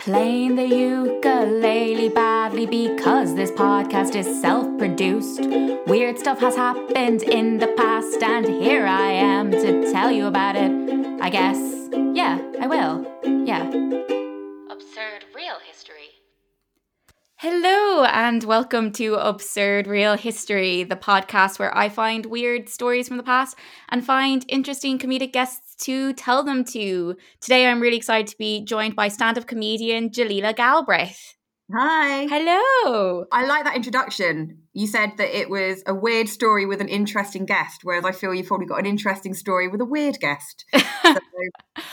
Playing the ukulele badly because this podcast is self-produced. Weird stuff has happened in the past and here I am to tell you about it, I guess. Yeah, I will. Yeah. Absurd Real History. Hello and welcome to Absurd Real History, the podcast where I find weird stories from the past and find interesting comedic guests to tell them to. Today I'm really excited to be joined by stand-up comedian Jalila Galbraith. Hi. Hello. I like that introduction. You said that it was a weird story with an interesting guest, whereas I feel you've probably got an interesting story with a weird guest. So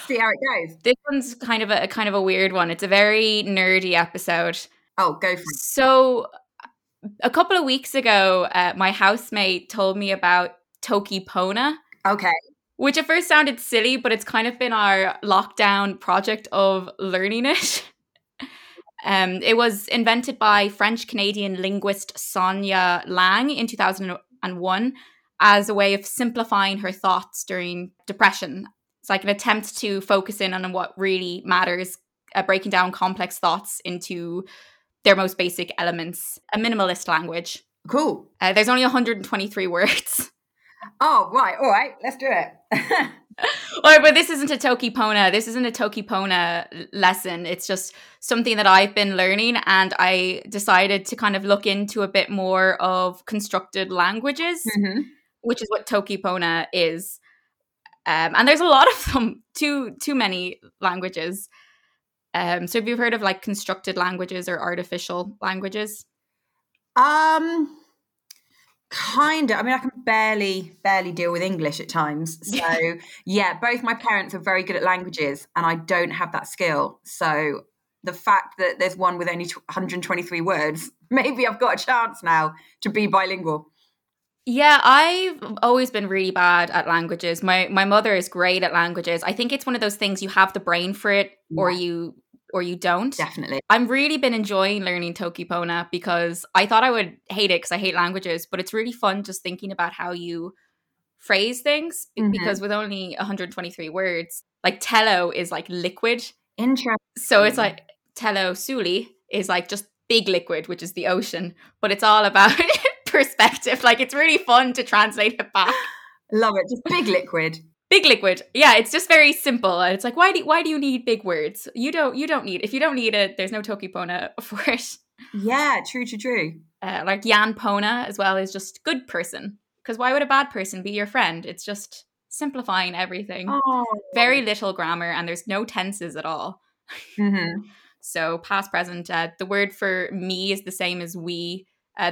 see how it goes. This one's kind of a weird one. It's a very nerdy episode. Oh, go for it. So a couple of weeks ago, my housemate told me about Toki Pona. Okay. Which at first sounded silly, but it's kind of been our lockdown project of learning it. It was invented by French-Canadian linguist Sonia Lang in 2001 as a way of simplifying her thoughts during depression. It's like an attempt to focus in on what really matters, breaking down complex thoughts into their most basic elements. A minimalist language. Cool. There's only 123 words. Oh, right. All right. Let's do it. All right, but this isn't a Toki Pona. This isn't a Toki Pona lesson. It's just something that I've been learning and I decided to kind of look into a bit more of constructed languages, which is what Toki Pona is. And there's a lot of them, too many languages. So have you heard of like constructed languages or artificial languages? Kind of. I mean, I can barely deal with English at times. So yeah, both my parents are very good at languages and I don't have that skill. So the fact that there's one with only 123 words, maybe I've got a chance now to be bilingual. Yeah, I've always been really bad at languages. My mother is great at languages. I think it's one of those things you have the brain for it or you don't. Definitely. I've really been enjoying learning Toki Pona because I thought I would hate it because I hate languages, but it's really fun just thinking about how you phrase things because with only 123 words, like telo is like liquid. Interesting. So it's like telo suli is like just big liquid, which is the ocean, but it's all about perspective. Like it's really fun to translate it back. Love it. Just big liquid. Big liquid. Yeah, it's just very simple. It's like, why do you need big words? You don't need, if you don't need it, there's no Toki Pona for it. Yeah, true. Like Yan Pona as well is just good person. Because why would a bad person be your friend? It's just simplifying everything. Oh. Very little grammar and there's no tenses at all. So past, present. The word for me is the same as we.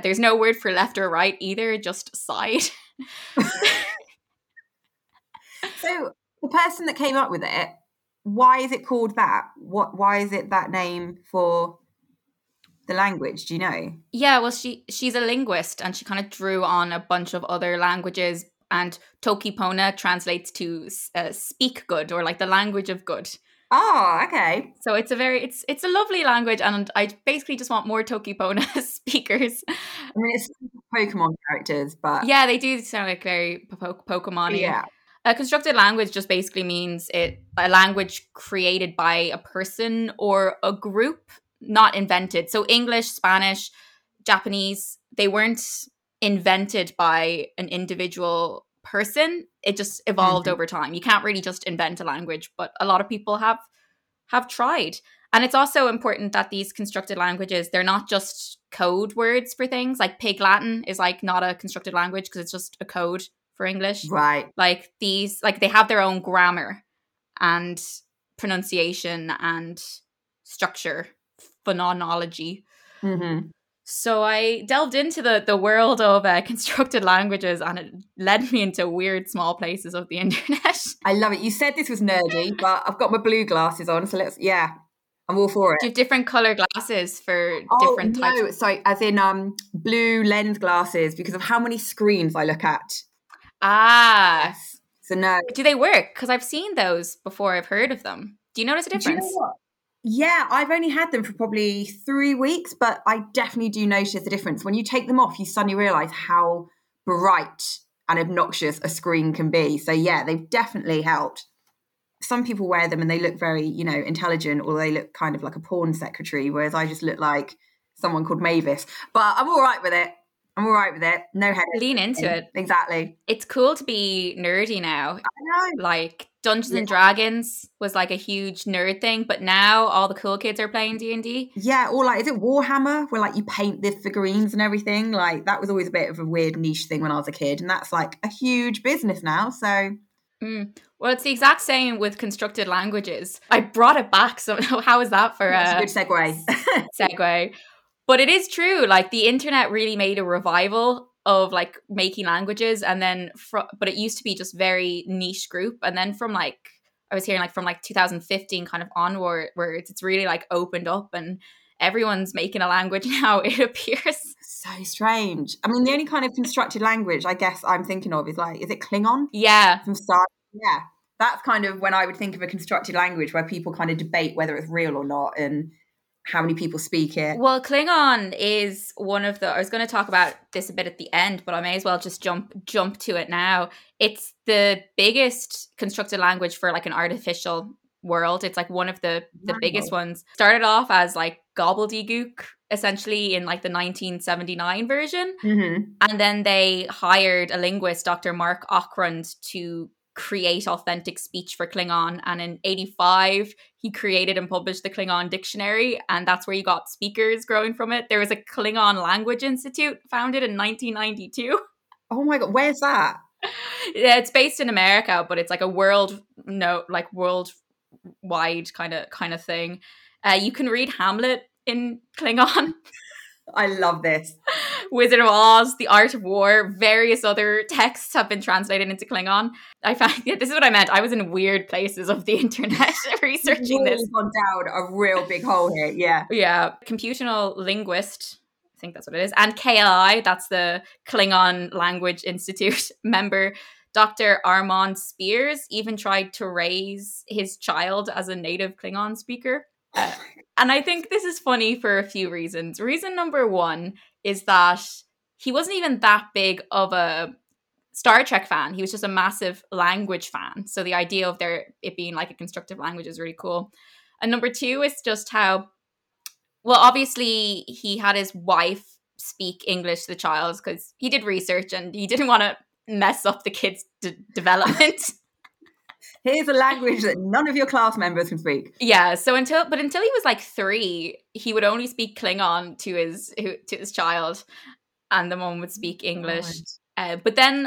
There's no word for left or right either, just side. So the person that came up with it, why is it called that? Why is it that name for the language? Do you know? Yeah, well, she's a linguist and she kind of drew on a bunch of other languages and Toki Pona translates to speak good or like the language of good. Oh, okay. So it's a very, it's a lovely language and I basically just want more Toki Pona speakers. I mean, it's Pokemon characters, but... Yeah, they do sound like very Pokemon-y. Yeah. A constructed language just basically means a language created by a person or a group, not invented. So English, Spanish, Japanese, they weren't invented by an individual person. It just evolved over time. You can't really just invent a language, but a lot of people have tried. And it's also important that these constructed languages, they're not just code words for things. Like Pig Latin is like not a constructed language because it's just a code for English. Right. Like these, like they have their own grammar and pronunciation and structure, phonology. So I delved into the world of constructed languages and it led me into weird small places of the internet. I love it. You said this was nerdy, but I've got my blue glasses on. So let's, yeah, I'm all for it. Do you have different color glasses for different types? No, sorry, as in blue lens glasses because of how many screens I look at. Ah, yes. So no. Do they work? Because I've seen those before. I've heard of them. Do you notice a difference? Do you know what? Yeah, I've only had them for probably 3 weeks, but I definitely do notice a difference. When you take them off, you suddenly realise how bright and obnoxious a screen can be. So yeah, they've definitely helped. some people wear them and they look very, you know, intelligent, or they look kind of like a porn secretary, whereas I just look like someone called Mavis. But I'm all right with it. No head. Lean into it. Exactly. It's cool to be nerdy now. I know. Like Dungeons and Dragons was like a huge nerd thing, but now all the cool kids are playing D&D. Yeah, or like, is it Warhammer where like you paint the figurines and everything? Like that was always a bit of a weird niche thing when I was a kid, and that's like a huge business now, so... Mm. Well, it's the exact same with constructed languages. I brought it back. So how is that for that's a good segue? But it is true. Like the internet really made a revival of like making languages, and then but it used to be just very niche group. And then from like I was hearing like from like 2015 kind of onward, where it's really like opened up and everyone's making a language now, it appears. So strange. I mean, the only kind of constructed language I guess I'm thinking of is like, is it Klingon? Yeah. From Star. Yeah. That's kind of when I would think of a constructed language, where people kind of debate whether it's real or not and how many people speak it. Well, Klingon is one of the... I was going to talk about this a bit at the end, but I may as well just jump to it now. It's the biggest constructed language for like an artificial world. It's like one of the biggest ones. Started off as like gobbledygook essentially in like the 1979 version, and then they hired a linguist, Dr. Mark Okrund, to create authentic speech for Klingon, and in 85 he created and published the Klingon dictionary, and that's where you got speakers growing from it. There was a Klingon Language Institute founded in 1992. Oh my god, where's that? Yeah, it's based in America, but it's like a worldwide kind of thing. You can read Hamlet in Klingon. I love this. Wizard of Oz, The Art of War, various other texts have been translated into Klingon. I found this is what I meant. I was in weird places of the internet researching this. It's gone down a real big hole here. Yeah. Yeah. Computational linguist, I think that's what it is, and KLI, that's the Klingon Language Institute member, Dr. Armand Spears, even tried to raise his child as a native Klingon speaker. And I think this is funny for a few reasons. Reason number one is that he wasn't even that big of a Star Trek fan. He was just a massive language fan. So the idea of it being like a constructive language is really cool. And number two is just how, well, obviously he had his wife speak English to the child because he did research and he didn't want to mess up the kids' development. Here's a language that none of your class members can speak. Yeah, so until he was like 3, he would only speak Klingon to his child, and the mom would speak English. But then,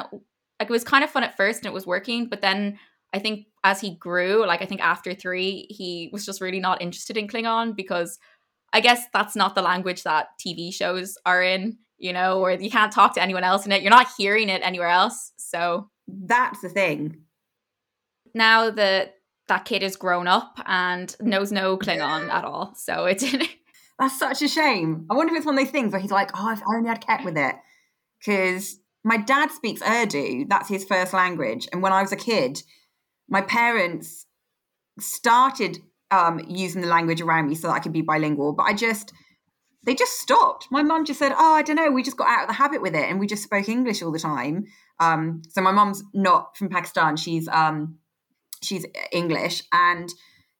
like, it was kind of fun at first, and it was working. But then I think as he grew, like I think after 3, he was just really not interested in Klingon, because I guess that's not the language that TV shows are in. You know, or you can't talk to anyone else in it. You're not hearing it anywhere else. So that's the thing. Now that kid is grown up and knows no Klingon at all. So it didn't. That's such a shame. I wonder if it's one of those things where he's like, oh, if only I'd kept with it. Because my dad speaks Urdu. That's his first language. And when I was a kid, my parents started using the language around me so that I could be bilingual. But they just stopped. My mum just said, oh, I don't know, we just got out of the habit with it and we just spoke English all the time. So my mum's not from Pakistan. She's English. And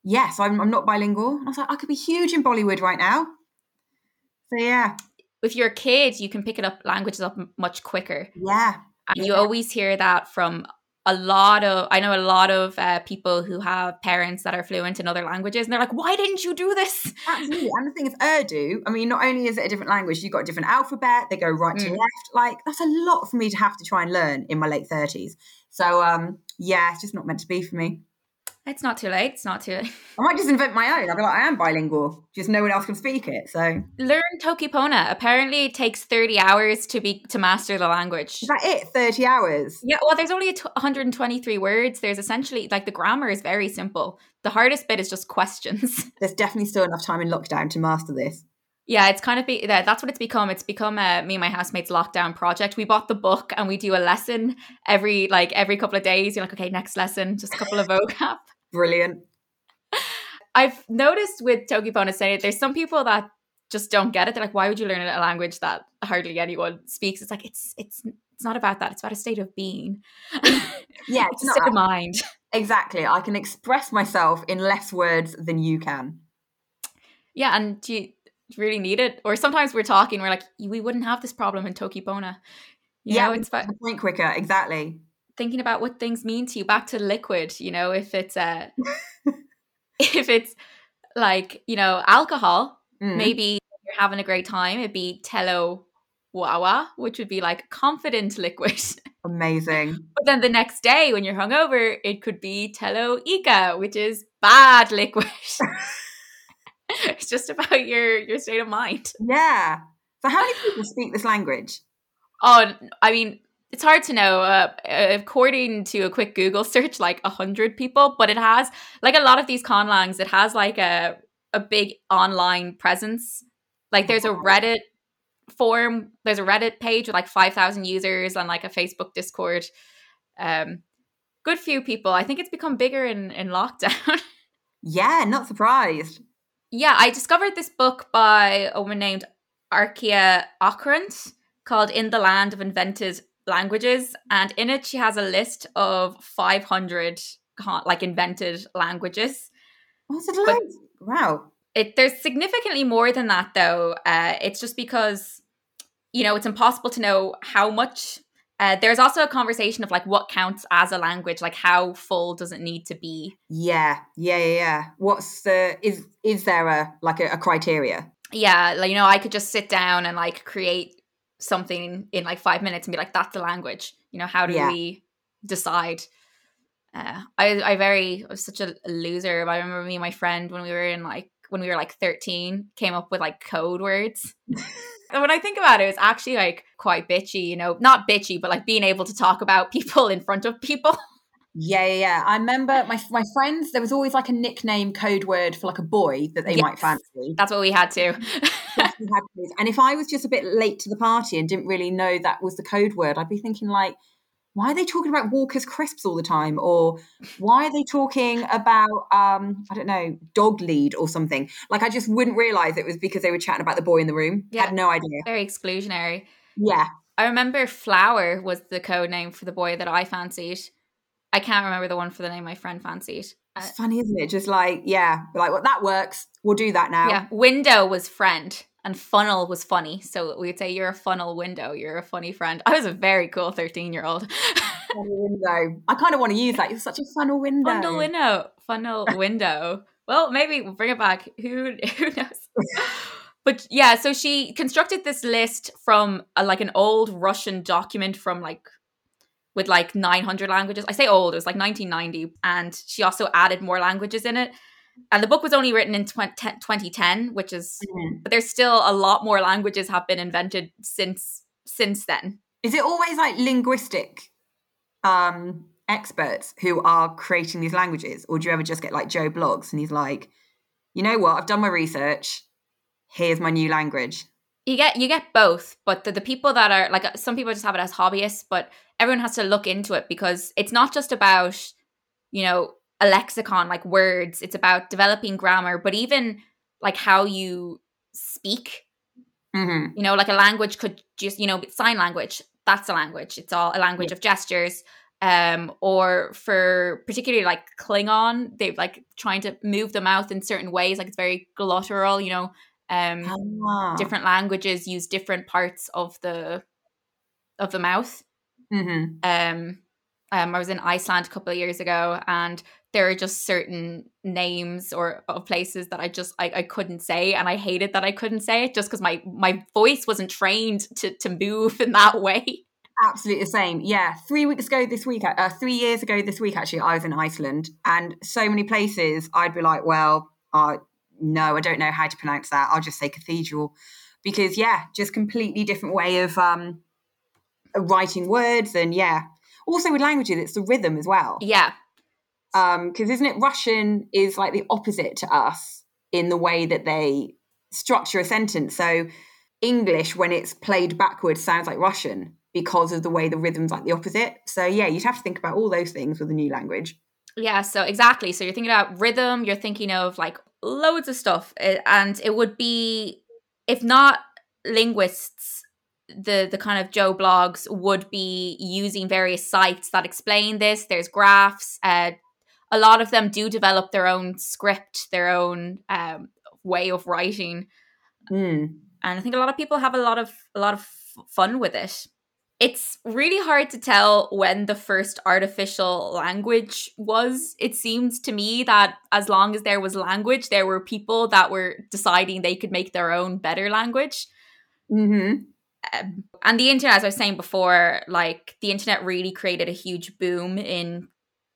yeah, so I'm not bilingual. And I was like, I could be huge in Bollywood right now. So yeah. If you're a kid, you can pick it up, languages up much quicker. Yeah. And you always hear that from I know a lot of people who have parents that are fluent in other languages, and they're like, why didn't you do this? Absolutely. And the thing is, Urdu, I mean, not only is it a different language, you've got a different alphabet, they go right to left. Like, that's a lot for me to have to try and learn in my late 30s. So, yeah, it's just not meant to be for me. It's not too late. It's not too late. I might just invent my own. I'll be like, I am bilingual. Just no one else can speak it. So learn Toki Pona. Apparently it takes 30 hours to master the language. Is that it? 30 hours? Yeah. Well, there's only 123 words. There's essentially, like, the grammar is very simple. The hardest bit is just questions. There's definitely still enough time in lockdown to master this. Yeah, it's kind of that's what it's become. It's become me and my housemate's lockdown project. We bought the book and we do a lesson every couple of days. You're like, okay, next lesson, just a couple of vocab. Brilliant. I've noticed with Toki Pona saying there's some people that just don't get it. They're like, why would you learn a language that hardly anyone speaks? It's like it's not about that. It's about a state of being. Yeah, it's a state of mind. Exactly. I can express myself in less words than you can. Yeah, and do you really need it? Or sometimes we're talking, we're like, we wouldn't have this problem in Toki Pona. Yeah, it's fine. Think quicker, exactly. Thinking about what things mean to you, back to liquid, you know, if it's if it's like, you know, alcohol, maybe you're having a great time, it'd be telo wawa, which would be like confident liquid. Amazing. But then the next day when you're hungover, it could be telo ika, which is bad liquid. It's just about your state of mind. Yeah. So how many people speak this language? Oh, I mean, it's hard to know. According to a quick Google search, like 100 people, but it has, like a lot of these conlangs, it has like a big online presence. Like there's a Reddit forum, there's a Reddit page with like 5,000 users and like a Facebook Discord. Good few people. I think it's become bigger in lockdown. Yeah, not surprised. Yeah, I discovered this book by a woman named Arika Okrent called In the Land of Invented Languages. And in it, she has a list of 500 like invented languages. What's it like? Wow. There's significantly more than that, though. It's just because, you know, it's impossible to know how much. There's also a conversation of like what counts as a language, like how full does it need to be? Yeah. What's the is there a criteria? Yeah, like, you know, I could just sit down and like create something in like 5 minutes and be like, that's the language. You know, how do we decide? I was such a loser. I remember me and my friend when we were 13, came up with like code words. And when I think about it, it's actually like quite bitchy, you know, not bitchy, but like being able to talk about people in front of people. Yeah. I remember my friends, there was always like a nickname code word for like a boy that they might fancy. That's what we had too. And if I was just a bit late to the party and didn't really know that was the code word, I'd be thinking like, why are they talking about Walker's crisps all the time? Or why are they talking about, I don't know, dog lead or something? Like, I just wouldn't realise it was because they were chatting about the boy in the room. Yeah. I had no idea. Very exclusionary. Yeah. I remember Flower was the code name for the boy that I fancied. I can't remember the one for the name my friend fancied. It's funny, isn't it? Just like, yeah, like, well, that works. We'll do that now. Yeah. Window was friend. And funnel was funny. So we would say, you're a funnel window. You're a funny friend. I was a very cool 13-year-old. Funnel window. I kind of want to use that. You're such a funnel window. Funnel window. Well, maybe we'll bring it back. Who knows? But yeah, so she constructed this list from an old Russian document from with 900 languages. I say old. It was like 1990. And she also added more languages in it. And the book was only written in 2010, which is, but there's still a lot more languages have been invented since then. Is it always like linguistic experts who are creating these languages? Or do you ever just get like Joe Bloggs and he's like, you know what, I've done my research. Here's my new language. You get both, but the people that are like, some people just have it as hobbyists, but everyone has to look into it because it's not just about, you know, a lexicon, like words. It's about developing grammar, but even like how you speak. Mm-hmm. You know, like a language could just, you know, sign language, that's a language. It's all a language of gestures. Or for particularly like Klingon, they've like trying to move the mouth in certain ways. Like it's very glottal, you know. Different languages use different parts of the mouth. Mm-hmm. I was in Iceland a couple of years ago, and there are just certain names or of places that I couldn't say, and I hated that I couldn't say it just because my voice wasn't trained to move in that way. Absolutely the same. Yeah. 3 years ago this week, actually, I was in Iceland, and so many places I'd be like, well, no, I don't know how to pronounce that. I'll just say cathedral because, yeah, just completely different way of writing words and, yeah. Also with languages, it's the rhythm as well. Yeah. Because isn't it Russian is like the opposite to us in the way that they structure a sentence. So English, when it's played backwards, sounds like Russian because of the way the rhythm's like the opposite. So yeah, you'd have to think about all those things with a new language. Yeah, so exactly. So you're thinking about rhythm, you're thinking of like loads of stuff. And it would be, if not linguists, the kind of Joe Bloggs would be using various sites that explain this. There's graphs, a lot of them do develop their own script, their own way of writing. And I think a lot of people have a lot of fun with it. It's really hard to tell when the first artificial language was. It seems to me that as long as there was language, there were people that were deciding they could make their own better language. Mm-hmm. And the internet, as I was saying before, like the internet really created a huge boom in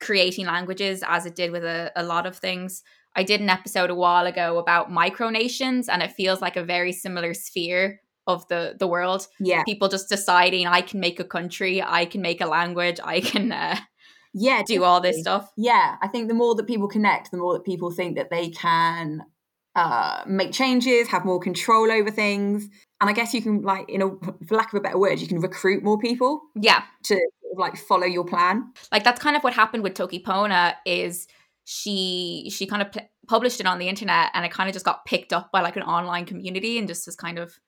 creating languages, as it did with a lot of things. I did an episode a while ago about micronations, and it feels like a very similar sphere of the world. Yeah. People just deciding, I can make a country, I can make a language, I can do all this stuff. Yeah, I think the more that people connect, the more that people think that they can make changes, have more control over things. And I guess you can, like, for lack of a better word, you can recruit more people. Yeah. To, like, follow your plan. Like, that's kind of what happened with Toki Pona is... she kind of published it on the internet, and it kind of just got picked up by like an online community and just has kind of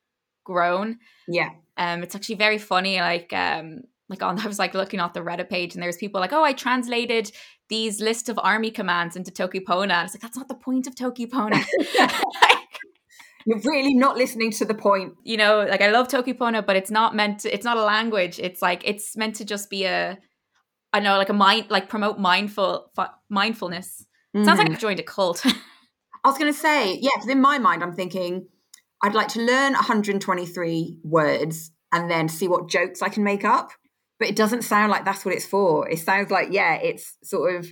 grown. Yeah. It's actually very funny. I was like looking at the Reddit page, and there's people like, oh, I translated these list of army commands into Toki Pona. I was like, that's not the point of Toki Pona. You're really not listening to the point. You know, like I love Toki Pona, but it's not a language. It's like, it's meant to just be promote mindfulness. Mm-hmm. Sounds like I've joined a cult. I was going to say, yeah, because in my mind, I'm thinking I'd like to learn 123 words and then see what jokes I can make up. But it doesn't sound like that's what it's for. It sounds like, yeah, it's sort of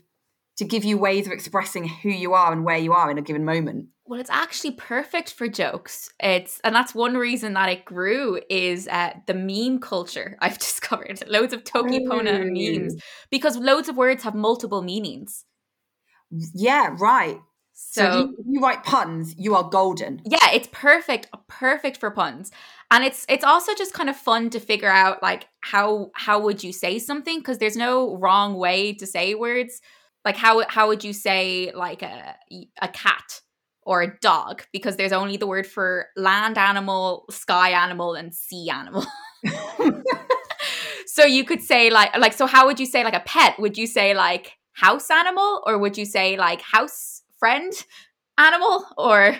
to give you ways of expressing who you are and where you are in a given moment. Well, it's actually perfect for jokes. And that's one reason that it grew is the meme culture. I've discovered loads of Toki Pona memes because loads of words have multiple meanings. Yeah, right. So if you write puns, you are golden. Yeah, it's perfect for puns. And it's also just kind of fun to figure out like how would you say something, because there's no wrong way to say words. Like how would you say like a cat or a dog, because there's only the word for land animal, sky animal, and sea animal. So you could say like so how would you say like a pet? Would you say like house animal, or would you say like house friend animal, or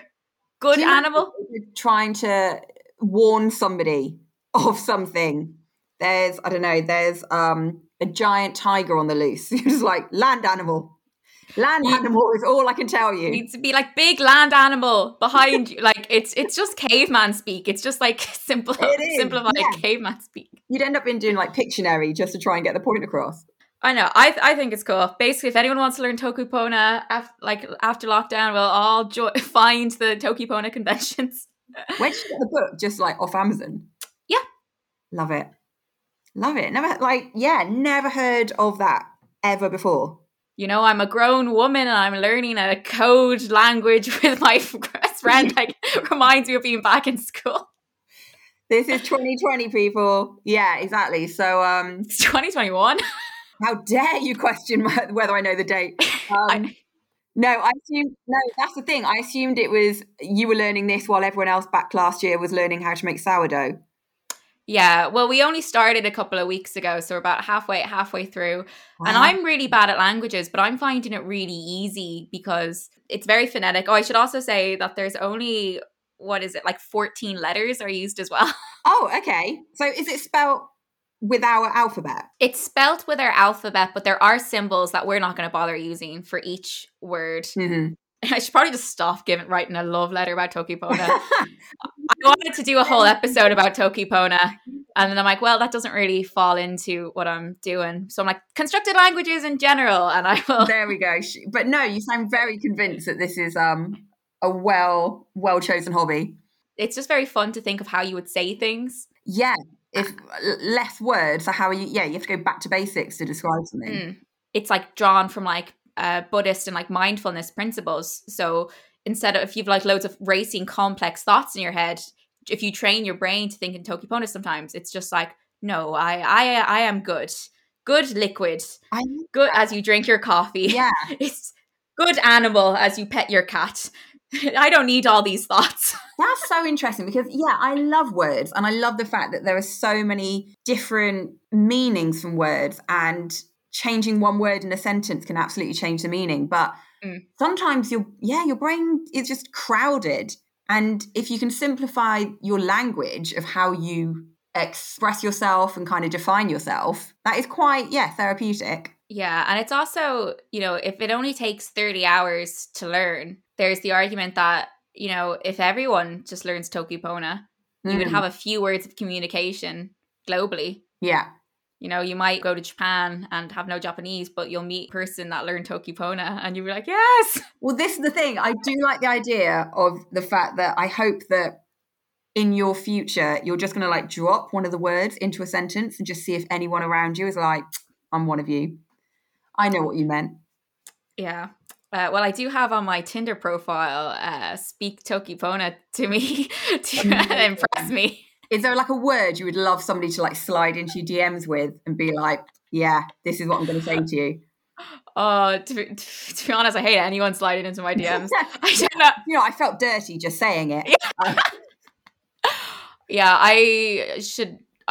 good animal? You're trying to warn somebody of something. There's a giant tiger on the loose. You're just like, land animal. Land animal is all I can tell you. It needs to be like big land animal behind you. Like it's just caveman speak. It's just like simplified caveman speak. You'd end up in doing like Pictionary just to try and get the point across. I know. I think it's cool. Basically, if anyone wants to learn Toki Pona after lockdown, we'll all find the Toki Pona conventions. Where did you get the book? Just like off Amazon? Yeah. Love it. Never heard of that ever before. You know, I'm a grown woman and I'm learning a code language with my friend. Like, reminds me of being back in school. This is 2020, people. Yeah, exactly. So, it's 2021. How dare you question whether I know the date? That's the thing. I assumed it was you were learning this while everyone else back last year was learning how to make sourdough. Yeah, well, we only started a couple of weeks ago, so we're about halfway through. Wow. And I'm really bad at languages, but I'm finding it really easy because it's very phonetic. Oh, I should also say that there's only, 14 letters are used as well. Oh, okay. So is it spelt with our alphabet? It's spelt with our alphabet, but there are symbols that we're not going to bother using for each word. Mm-hmm. I should probably just stop writing a love letter about Toki Pona. I wanted to do a whole episode about Toki Pona, and then I'm like, well, that doesn't really fall into what I'm doing. So I'm like, constructed languages in general, and I will. There we go. But no, you sound very convinced that this is a well chosen hobby. It's just very fun to think of how you would say things. Yeah, if less words, so how are you? Yeah, you have to go back to basics to describe something. It's like drawn from like. Buddhist and like mindfulness principles. So instead of if you've like loads of racing complex thoughts in your head, if you train your brain to think in Toki Pona, sometimes it's just like, no, I am good liquid, good as you drink your coffee. Yeah, it's good animal as you pet your cat. I don't need all these thoughts. That's so interesting because, yeah, I love words, and I love the fact that there are so many different meanings from words, and changing one word in a sentence can absolutely change the meaning. But sometimes your brain is just crowded. And if you can simplify your language of how you express yourself and kind of define yourself, that is quite, therapeutic. Yeah. And it's also, if it only takes 30 hours to learn, there's the argument that, if everyone just learns Toki Pona, you would have a few words of communication globally. Yeah. You might go to Japan and have no Japanese, but you'll meet a person that learned Toki Pona and you'll be like, yes! Well, this is the thing. I do like the idea of the fact that I hope that in your future, you're just going to drop one of the words into a sentence and just see if anyone around you is like, I'm one of you. I know what you meant. Yeah. Well, I do have on my Tinder profile, speak Toki Pona to me to impress me. Is there a word you would love somebody to slide into your DMs with and be like, yeah, this is what I'm going to say to you? To be honest, I hate anyone sliding into my DMs. I don't know. I felt dirty just saying it. Yeah. Yeah, I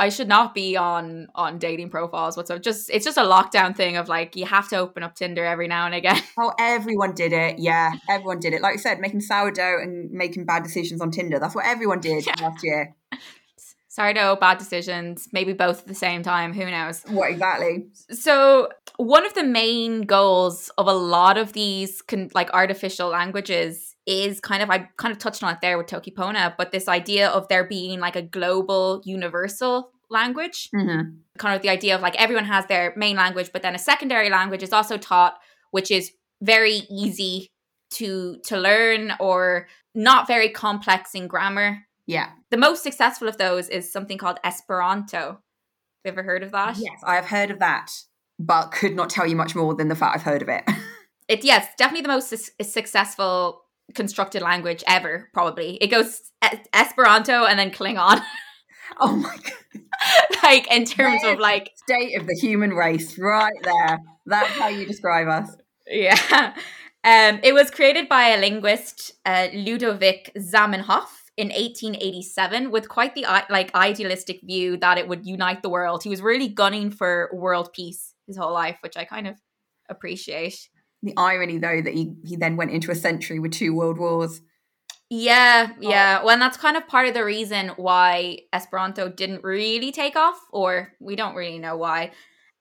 should not be on dating profiles whatsoever. It's just a lockdown thing of you have to open up Tinder every now and again. Oh, everyone did it. Yeah, everyone did it. Like I said, making sourdough and making bad decisions on Tinder. That's what everyone did last year. Sourdough, bad decisions, maybe both at the same time. Who knows? What exactly? So one of the main goals of a lot of these artificial languages is I touched on it there with Toki Pona, but this idea of there being a global universal language, kind of the idea of everyone has their main language, but then a secondary language is also taught, which is very easy to learn or not very complex in grammar. Yeah. The most successful of those is something called Esperanto. Have you ever heard of that? Yes, I have heard of that, but could not tell you much more than the fact I've heard of it. Yes, definitely the most successful constructed language ever, probably. It goes Esperanto and then Klingon. Oh my god. In terms of state of the human race right there. That's how you describe us. Yeah. It was created by a linguist, Ludovic Zamenhof, in 1887 with quite the idealistic view that it would unite the world. He was really gunning for world peace his whole life, which I kind of appreciate. The irony, though, that he then went into a century with 2 world wars. Yeah. Well, and that's kind of part of the reason why Esperanto didn't really take off, or we don't really know why.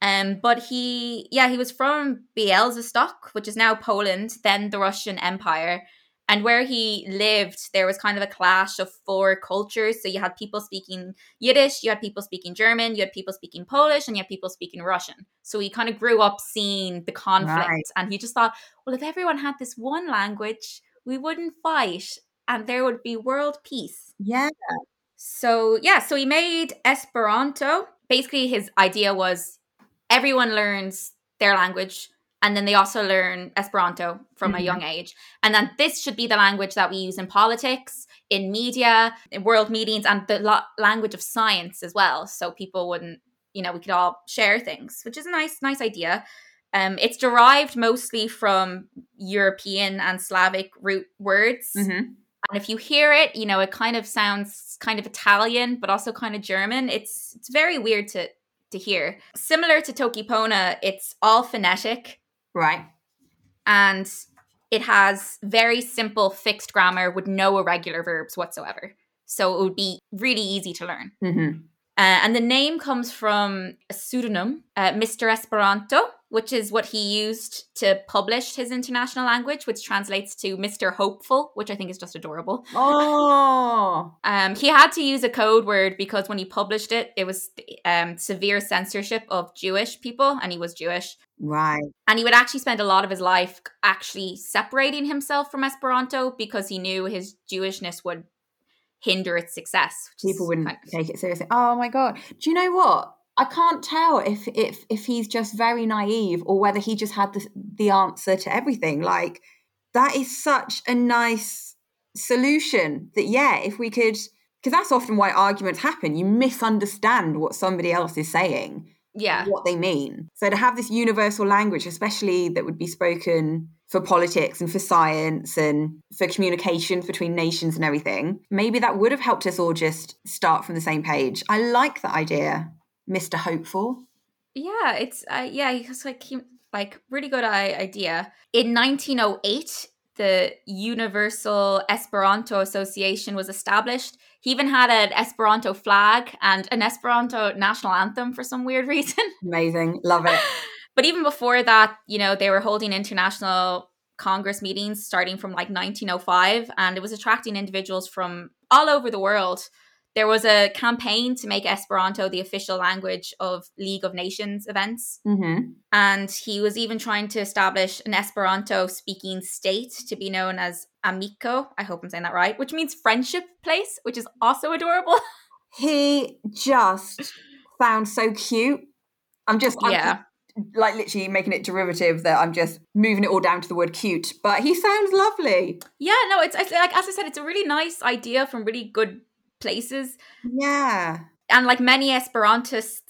But he was from Bielzostock, which is now Poland, then the Russian Empire. And where he lived, there was kind of a clash of 4 cultures. So you had people speaking Yiddish, you had people speaking German, you had people speaking Polish, and you had people speaking Russian. So he kind of grew up seeing the conflict. Right. And he just thought, well, if everyone had this one language, we wouldn't fight and there would be world peace. Yeah. So he made Esperanto. Basically, his idea was everyone learns their language, and then they also learn Esperanto from a young age. And then this should be the language that we use in politics, in media, in world meetings, and the language of science as well. So people wouldn't, we could all share things, which is a nice idea. It's derived mostly from European and Slavic root words. Mm-hmm. And if you hear it, it kind of sounds kind of Italian, but also kind of German. It's very weird to hear. Similar to Toki Pona, it's all phonetic. Right. And it has very simple fixed grammar with no irregular verbs whatsoever. So it would be really easy to learn. Mm-hmm. And the name comes from a pseudonym, Mr. Esperanto, which is what he used to publish his international language, which translates to Mr. Hopeful, which I think is just adorable. Oh! He had to use a code word because when he published it, it was severe censorship of Jewish people, and he was Jewish. Right. And he would actually spend a lot of his life actually separating himself from Esperanto because he knew his Jewishness would hinder its success. People wouldn't take it seriously. Oh my God. Do you know what? I can't tell if he's just very naive or whether he just had the answer to everything. That is such a nice solution that, if we could, because that's often why arguments happen. You misunderstand what somebody else is saying. Yeah. What they mean. So to have this universal language, especially that would be spoken for politics and for science and for communications between nations and everything, maybe that would have helped us all just start from the same page. I like that idea, Mr. Hopeful. Yeah, it's it's like really good idea. In 1908, the Universal Esperanto Association was established. He even had an Esperanto flag and an Esperanto national anthem for some weird reason. Amazing. Love it. But even before that, you know, they were holding international Congress meetings starting from like 1905, and it was attracting individuals from all over the world. There was a campaign to make Esperanto the official language of League of Nations events. Mm-hmm. And he was even trying to establish an Esperanto-speaking state to be known as Amiko, I hope I'm saying that right, which means friendship place, which is also adorable. He just sounds so cute. Like literally making it derivative that I'm just moving it all down to the word cute, but he sounds lovely. Yeah, no, it's like, as I said, it's a really nice idea from really good places. Yeah. And like many Esperantists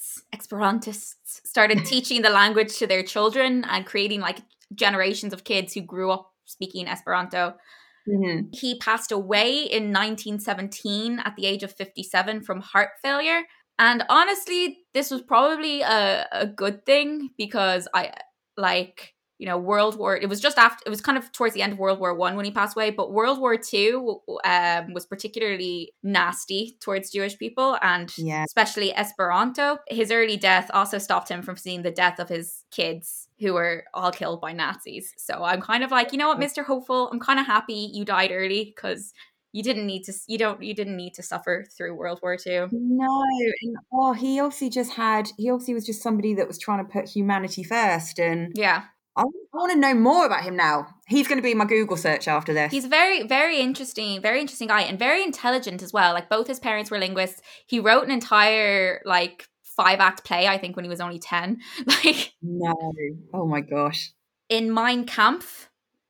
started teaching the language to their children and creating like generations of kids who grew up speaking Esperanto. Mm-hmm. He passed away in 1917 at the age of 57 from heart failure. And honestly, this was probably a good thing because it was just after, it was kind of towards the end of World War I when he passed away, but World War II was particularly nasty towards Jewish people and especially Esperanto. His early death also stopped him from seeing the death of his kids, who were all killed by Nazis. So I'm kind of like, you know what, Mr. Hopeful, I'm kind of happy you died early because you didn't need to suffer through World War II. No. And, he obviously was just somebody that was trying to put humanity first. And yeah, I want to know more about him now. He's going to be my Google search after this. He's a very, very interesting guy and very intelligent as well. Like both his parents were linguists. He wrote an entire like 5-act play, I think, when he was only 10. Like no. Oh my gosh. In Mein Kampf,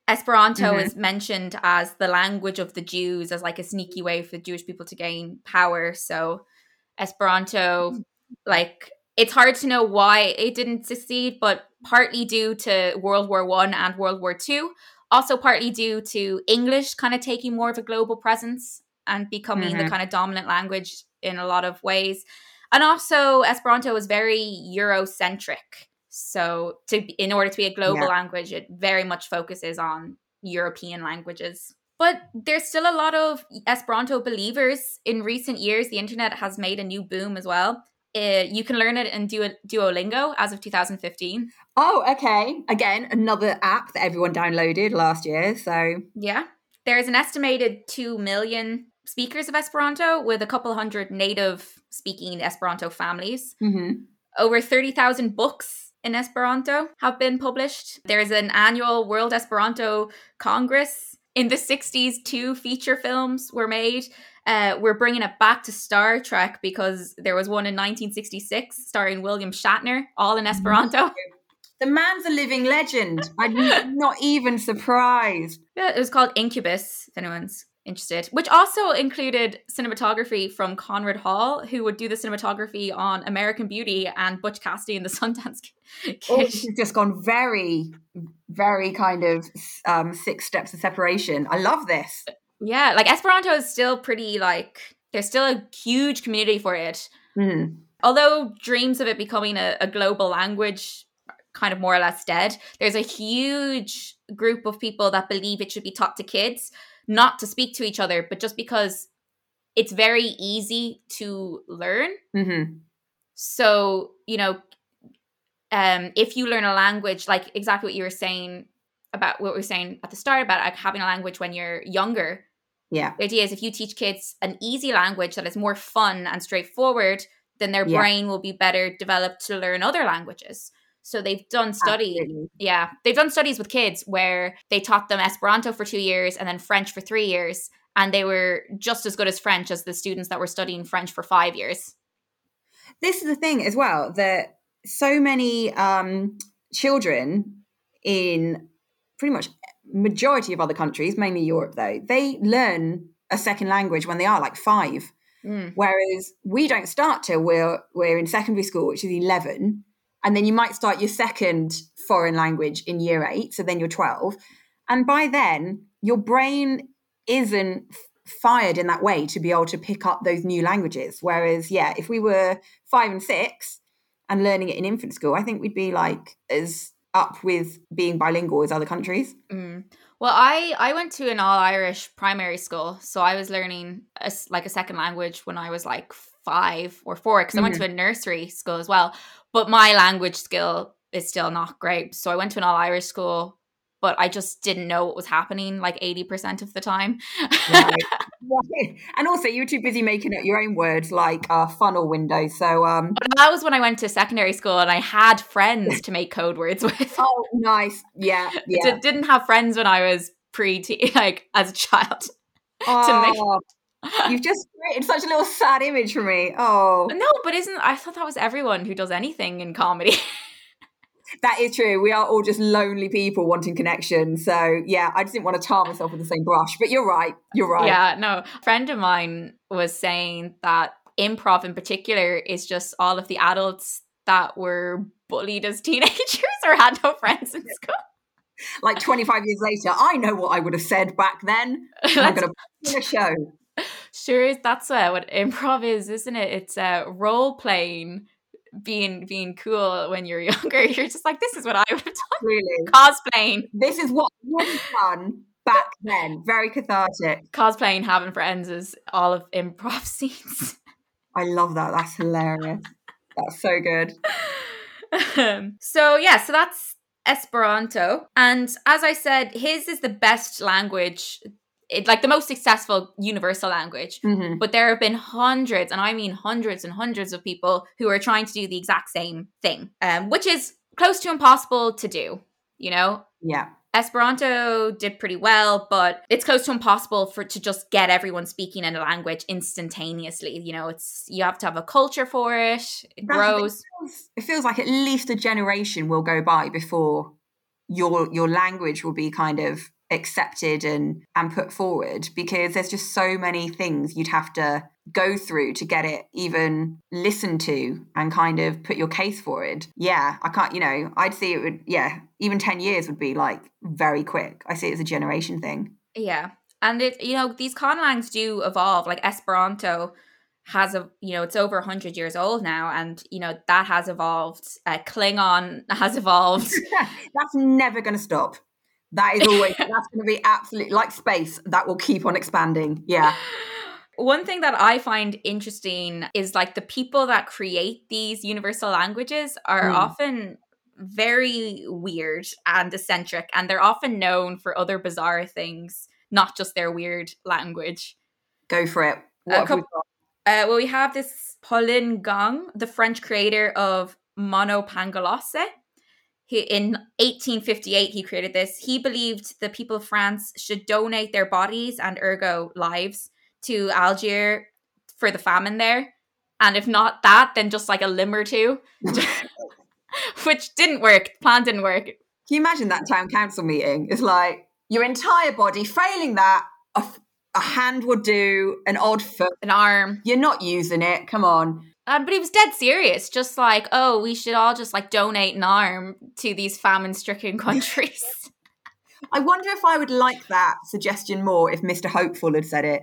Esperanto is mentioned as the language of the Jews, as like a sneaky way for Jewish people to gain power. So Esperanto, like, it's hard to know why it didn't succeed, but partly due to World War I and World War II, also partly due to English kind of taking more of a global presence and becoming the kind of dominant language in a lot of ways. And also Esperanto is very Eurocentric. So in order to be a global language, it very much focuses on European languages. But there's still a lot of Esperanto believers. In recent years, the internet has made a new boom as well. You can learn it in Duolingo as of 2015. Oh, okay. Again, another app that everyone downloaded last year. So yeah, there is an estimated 2 million speakers of Esperanto with a couple hundred native speaking Esperanto families. Mm-hmm. Over 30,000 books in Esperanto have been published. There is an annual World Esperanto Congress. In the 60s, 2 feature films were made. We're bringing it back to Star Trek because there was one in 1966 starring William Shatner, all in Esperanto. The man's a living legend. I'm not even surprised. Yeah, it was called Incubus, if anyone's interested, which also included cinematography from Conrad Hall, who would do the cinematography on American Beauty and Butch Cassidy and the Sundance Kid. Oh, she's just gone very, very kind of 6 steps of separation. I love this. Yeah, like Esperanto is still pretty, like, there's still a huge community for it. Mm. Although dreams of it becoming a global language kind of more or less dead, there's a huge group of people that believe it should be taught to kids, not to speak to each other, but just because it's very easy to learn. Mm-hmm. So, you know, if you learn a language, like exactly what you were saying about what we were saying at the start about like having a language when you're younger. Yeah. The idea is if you teach kids an easy language that is more fun and straightforward, then their brain will be better developed to learn other languages. So they've done studies. Absolutely. Yeah. They've done studies with kids where they taught them Esperanto for 2 years and then French for 3 years. And they were just as good as French as the students that were studying French for 5 years. This is the thing as well, that so many children in pretty much majority of other countries, mainly Europe though, they learn a second language when they are like 5. Mm. Whereas we don't start till we're in secondary school, which is 11. And then you might start your second foreign language in year 8. So then you're 12. And by then, your brain isn't fired in that way to be able to pick up those new languages. Whereas, yeah, if we were 5 and 6 and learning it in infant school, I think we'd be like as up with being bilingual as other countries. Mm. Well, I went to an all-Irish primary school, so I was learning a second language when I was like 5 or 4, because I went to a nursery school as well. But my language skill is still not great. So I went to an all-Irish school, but I just didn't know what was happening like 80% of the time. Right. Right. And also you were too busy making up your own words, like funnel window. So that was when I went to secondary school and I had friends to make code words with. Oh, nice. Yeah. Yeah. Didn't have friends when I was pre-teen, like as a child. Oh, to make. You've just created such a little sad image for me. Oh. No, but I thought that was everyone who does anything in comedy. That is true. We are all just lonely people wanting connection. So yeah, I just didn't want to tar myself with the same brush. But you're right. You're right. Yeah, no. A friend of mine was saying that improv in particular is just all of the adults that were bullied as teenagers or had no friends in school. Like 25 years later, I know what I would have said back then. I'm going to put on a show. Sure, that's what improv is, isn't it? It's role playing. Being cool when you're younger, you're just like, this is what I would have done. Really? Cosplaying. This is what I would have done back then. Very cathartic. Cosplaying, having friends is all of improv scenes. I love that. That's hilarious. That's so good. So that's Esperanto. And as I said, his is the best language. It's like the most successful universal language, but there have been hundreds, and I mean hundreds and hundreds of people who are trying to do the exact same thing, which is close to impossible to do, you know? Yeah. Esperanto did pretty well, but it's close to impossible to just get everyone speaking in a language instantaneously. You know, you have to have a culture for it. It grows. It feels like at least a generation will go by before your language will be kind of accepted and put forward, because there's just so many things you'd have to go through to get it even listened to and kind of put your case forward. Yeah, I can't, you know, I'd see it would, yeah, even 10 years would be like very quick. I see it as a generation thing. Yeah. And it, you know, these conlangs do evolve. Like Esperanto has it's over 100 years old now, and you know that has evolved. Klingon has evolved. That's never going to stop. That is always, that's going to be absolutely, like space, that will keep on expanding. Yeah. One thing that I find interesting is like the people that create these universal languages are often very weird and eccentric, and they're often known for other bizarre things, not just their weird language. Go for it. Well, we have this Pauline Gang, the French creator of Monopangalosse. In 1858, he created this. He believed the people of France should donate their bodies and ergo lives to Algiers for the famine there. And if not that, then just like a limb or two, which didn't work. The plan didn't work. Can you imagine that town council meeting? It's like your entire body, failing that, a hand would do, an odd foot. An arm. You're not using it. Come on. But he was dead serious, just like, oh, we should all just like donate an arm to these famine-stricken countries. I wonder if I would like that suggestion more if Mr. Hopeful had said it.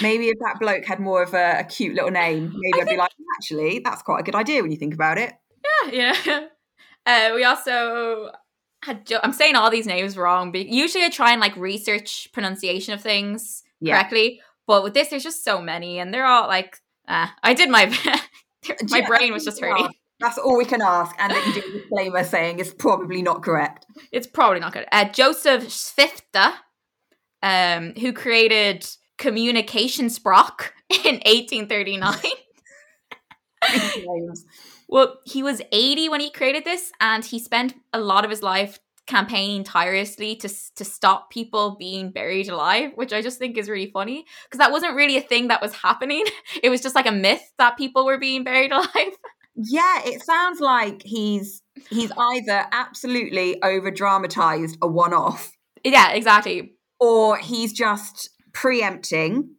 Maybe if that bloke had more of a cute little name, maybe I'd be like, actually, that's quite a good idea when you think about it. Yeah. We also had, I'm saying all these names wrong, but usually I try and like research pronunciation of things correctly. But with this, there's just so many, and they're all like, I did my my brain was just hurting. That's all we can ask, and that you do a disclaimer saying it's probably not correct. It's probably not good. Joseph Schwifter, who created Communication Sprock in 1839. Well, he was 80 when he created this, and he spent a lot of his life campaigning tirelessly to stop people being buried alive, which I just think is really funny, because that wasn't really a thing that was happening. It was just like a myth that people were being buried alive. Yeah, it sounds like he's either absolutely over dramatized a one-off. Yeah, exactly. Or he's just preempting,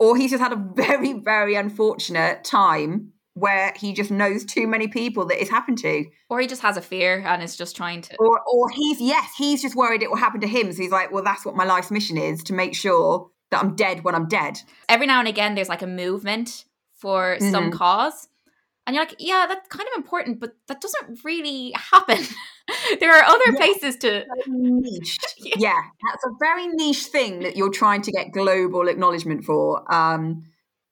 or he's just had a very, very unfortunate time where he just knows too many people that it's happened to. Or he just has a fear and is just trying to... Or he's just worried it will happen to him. So he's like, well, that's what my life's mission is, to make sure that I'm dead when I'm dead. Every now and again, there's like a movement for some cause. And you're like, yeah, that's kind of important, but that doesn't really happen. There are other places to... Niche. Yeah, that's a very niche thing that you're trying to get global acknowledgement for.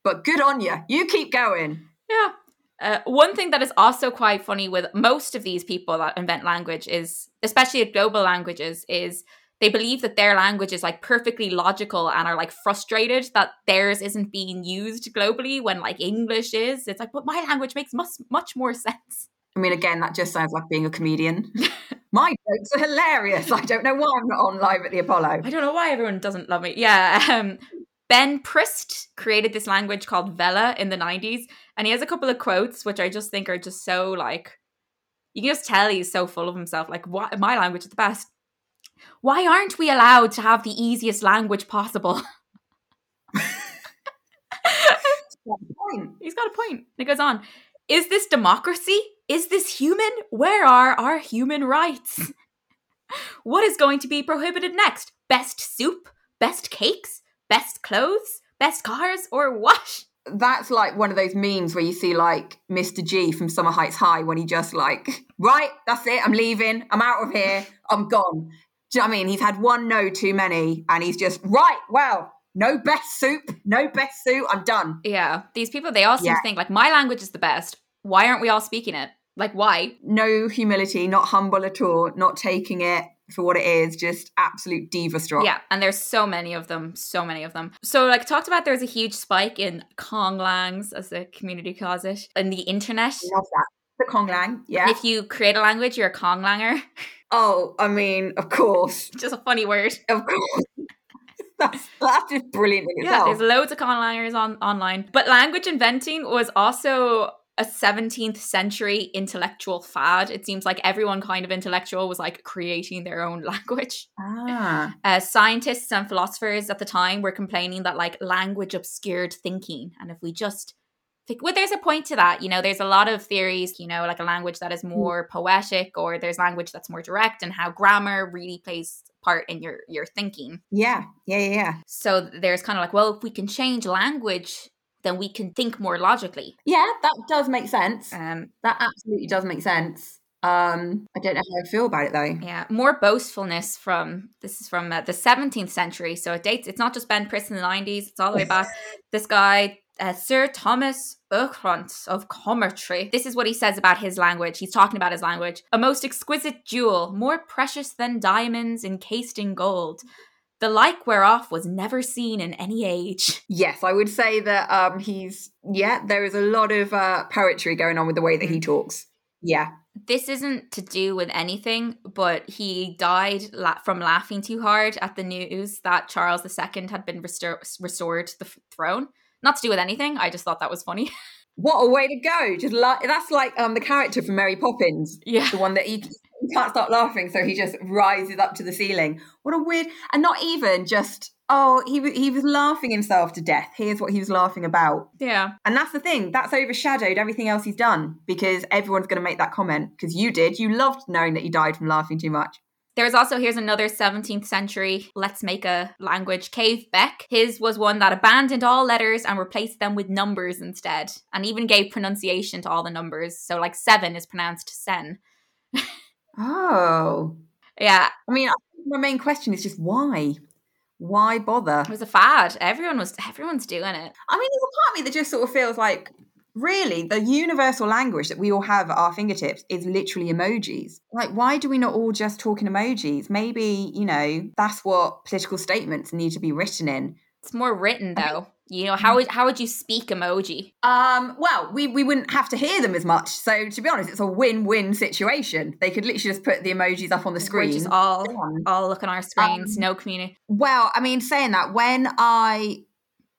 But good on you. You keep going. Yeah. One thing that is also quite funny with most of these people that invent language is, especially at global languages, is they believe that their language is like perfectly logical and are like frustrated that theirs isn't being used globally when like English is. It's like, but my language makes much more sense. I mean, again, that just sounds like being a comedian. My jokes are hilarious. I don't know why I'm not on Live at the Apollo. I don't know why everyone doesn't love me. Yeah. Ben Prist created this language called Vela in the 90s. And he has a couple of quotes, which I just think are just so like, you can just tell he's so full of himself. Like, what, my language is the best. Why aren't we allowed to have the easiest language possible? He's got a point. It goes on. Is this democracy? Is this human? Where are our human rights? What is going to be prohibited next? Best soup? Best cakes? Best clothes? Best cars? Or what? That's like one of those memes where you see like Mr. G from Summer Heights High when he just like, right, that's it, I'm leaving, I'm out of here, I'm gone. Do you know what I mean? He's had one no too many and he's just, right, well, no best soup, I'm done. Yeah, these people, they all seem to think like, my language is the best, why aren't we all speaking it? Like, why? No humility, not humble at all, not taking it for what it is, just absolute diva strong. Yeah, and there's so many of them. So like talked about, there's a huge spike in Konglangs, as the community calls it, in the internet. I love that. The Konglang, yeah. If you create a language, you're a Konglanger. Oh, I mean, of course. Just a funny word. Of course. That's just brilliant in itself. Yeah, there's loads of Konglangers online. But language inventing was also a 17th century intellectual fad. It seems like everyone kind of intellectual was like creating their own language. Scientists and philosophers at the time were complaining that like language obscured thinking. And if we just think, well, there's a point to that. You know, there's a lot of theories, you know, like a language that is more poetic, or there's language that's more direct, and how grammar really plays part in your thinking. Yeah. So there's kind of like, well, if we can change language, then we can think more logically. Yeah, that does make sense. That absolutely does make sense. I don't know how I feel about it though. Yeah, more boastfulness this is from the 17th century. So it dates, it's not just Ben Prist in the 90s, it's all the way back. This guy, Sir Thomas Okrent of Commentry. This is what he says about his language. He's talking about his language. A most exquisite jewel, more precious than diamonds encased in gold. The like whereof was never seen in any age. Yes, I would say that there is a lot of poetry going on with the way that he talks. Yeah. This isn't to do with anything, but he died from laughing too hard at the news that Charles II had been restored to the throne. Not to do with anything. I just thought that was funny. What a way to go. Just that's like the character from Mary Poppins. Yeah. The one that he can't stop laughing, so he just rises up to the ceiling. What a weird... And not even just, he was laughing himself to death. Here's what he was laughing about. Yeah. And that's the thing. That's overshadowed everything else he's done, because everyone's going to make that comment, because you did. You loved knowing that you died from laughing too much. There's also, here's another 17th century, let's make a language, Cave Beck. His was one that abandoned all letters and replaced them with numbers instead, and even gave pronunciation to all the numbers. So like 7 is pronounced sen. Oh. Yeah. I mean, my main question is just why? Why bother? It was a fad. Everyone's doing it. I mean, there's a part of me that just sort of feels like, really, the universal language that we all have at our fingertips is literally emojis. Like, why do we not all just talk in emojis? Maybe, you know, that's what political statements need to be written in. It's more written, though. I mean, you know, how would you speak emoji? Well, we wouldn't have to hear them as much. So, to be honest, it's a win-win situation. They could literally just put the emojis up on the screen. We're just all look on our screens, no community. Well, I mean, saying that,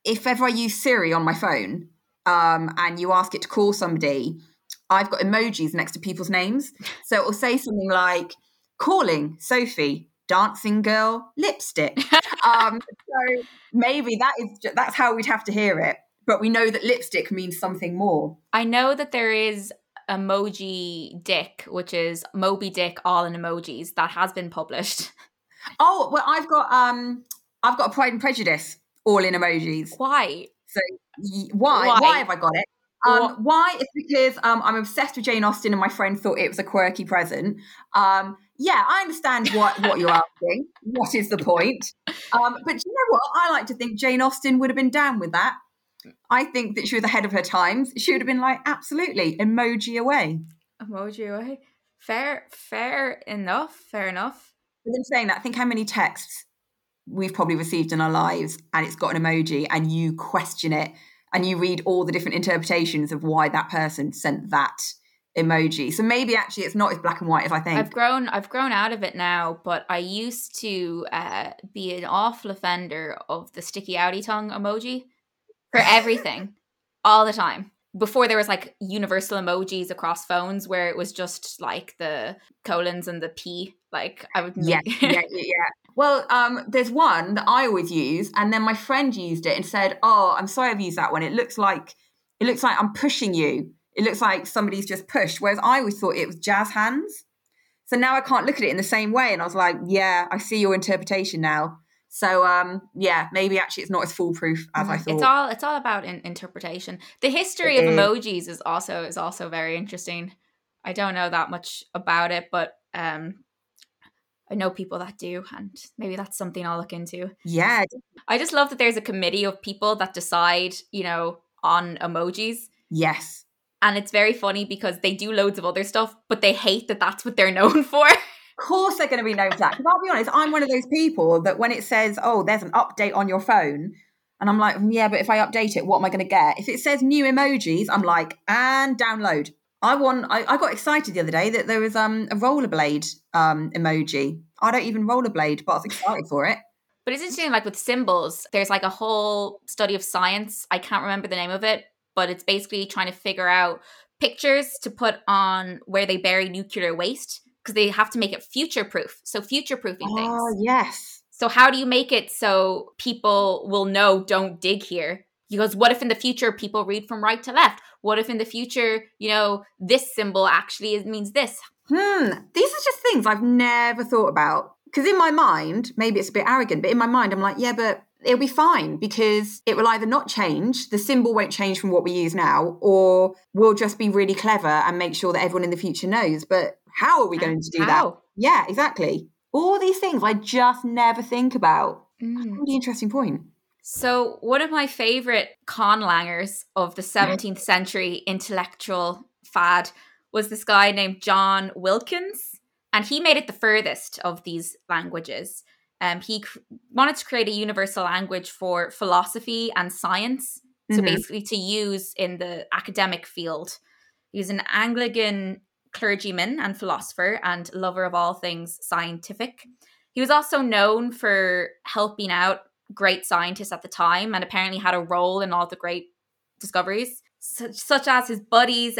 if ever I use Siri on my phone... and you ask it to call somebody, I've got emojis next to people's names. So it'll say something like, calling Sophie, dancing girl, lipstick. So maybe that's how we'd have to hear it. But we know that lipstick means something more. I know that there is emoji dick, which is Moby Dick all in emojis, that has been published. Oh, well, I've got a Pride and Prejudice all in emojis. Why? So why have I got it? Why? It's because I'm obsessed with Jane Austen and my friend thought it was a quirky present. Yeah, I understand what you're asking. What is the point? But you know what? I like to think Jane Austen would have been down with that. I think that she was ahead of her times. She would have been like, absolutely, emoji away. Emoji away. Fair enough. But in saying that, think how many texts we've probably received in our lives and it's got an emoji and you question it and you read all the different interpretations of why that person sent that emoji. So maybe actually it's not as black and white as I think. I've grown out of it now, but I used to be an awful offender of the sticky outy tongue emoji for everything all the time. Before there was like universal emojis across phones where it was just like the colons and the P, like I would. Yeah. Well, there's one that I always use and then my friend used it and said, oh, I'm sorry I've used that one. It looks like I'm pushing you. It looks like somebody's just pushed. Whereas I always thought it was jazz hands. So now I can't look at it in the same way. And I was like, yeah, I see your interpretation now. So, yeah, maybe actually it's not as foolproof as I thought. It's all about interpretation. The history of emojis is also very interesting. I don't know that much about it, but I know people that do, and maybe that's something I'll look into. Yeah. I just love that there's a committee of people that decide, on emojis. Yes. And it's very funny because they do loads of other stuff, but they hate that that's what they're known for. Course they're going to be known for that, because I'll be honest, I'm one of those people that when it says, oh, there's an update on your phone, and I'm like, yeah, but if I update it, what am I going to get? If it says new emojis, I'm like, and download. I got excited the other day that there was a rollerblade emoji. I don't even rollerblade, but I was excited for it. But it's interesting, like with symbols, there's like a whole study of science. I can't remember the name of it, but it's basically trying to figure out pictures to put on where they bury nuclear waste, because they have to make it future-proof. So future-proofing things. Oh, yes. So how do you make it so people will know, don't dig here? Because what if in the future people read from right to left? What if in the future, this symbol actually means this? These are just things I've never thought about. Because in my mind, maybe it's a bit arrogant, but in my mind I'm like, yeah, but it'll be fine because it will either not change, the symbol won't change from what we use now, or we'll just be really clever and make sure that everyone in the future knows. But how are we going to do that? Yeah, exactly. All these things I just never think about. That's a really interesting point. So one of my favourite conlangers of the 17th century intellectual fad was this guy named John Wilkins. And he made it the furthest of these languages. He wanted to create a universal language for philosophy and science. So basically to use in the academic field. He was an Anglican clergyman and philosopher and lover of all things scientific. He was also known for helping out great scientists at the time and apparently had a role in all the great discoveries, such as his buddies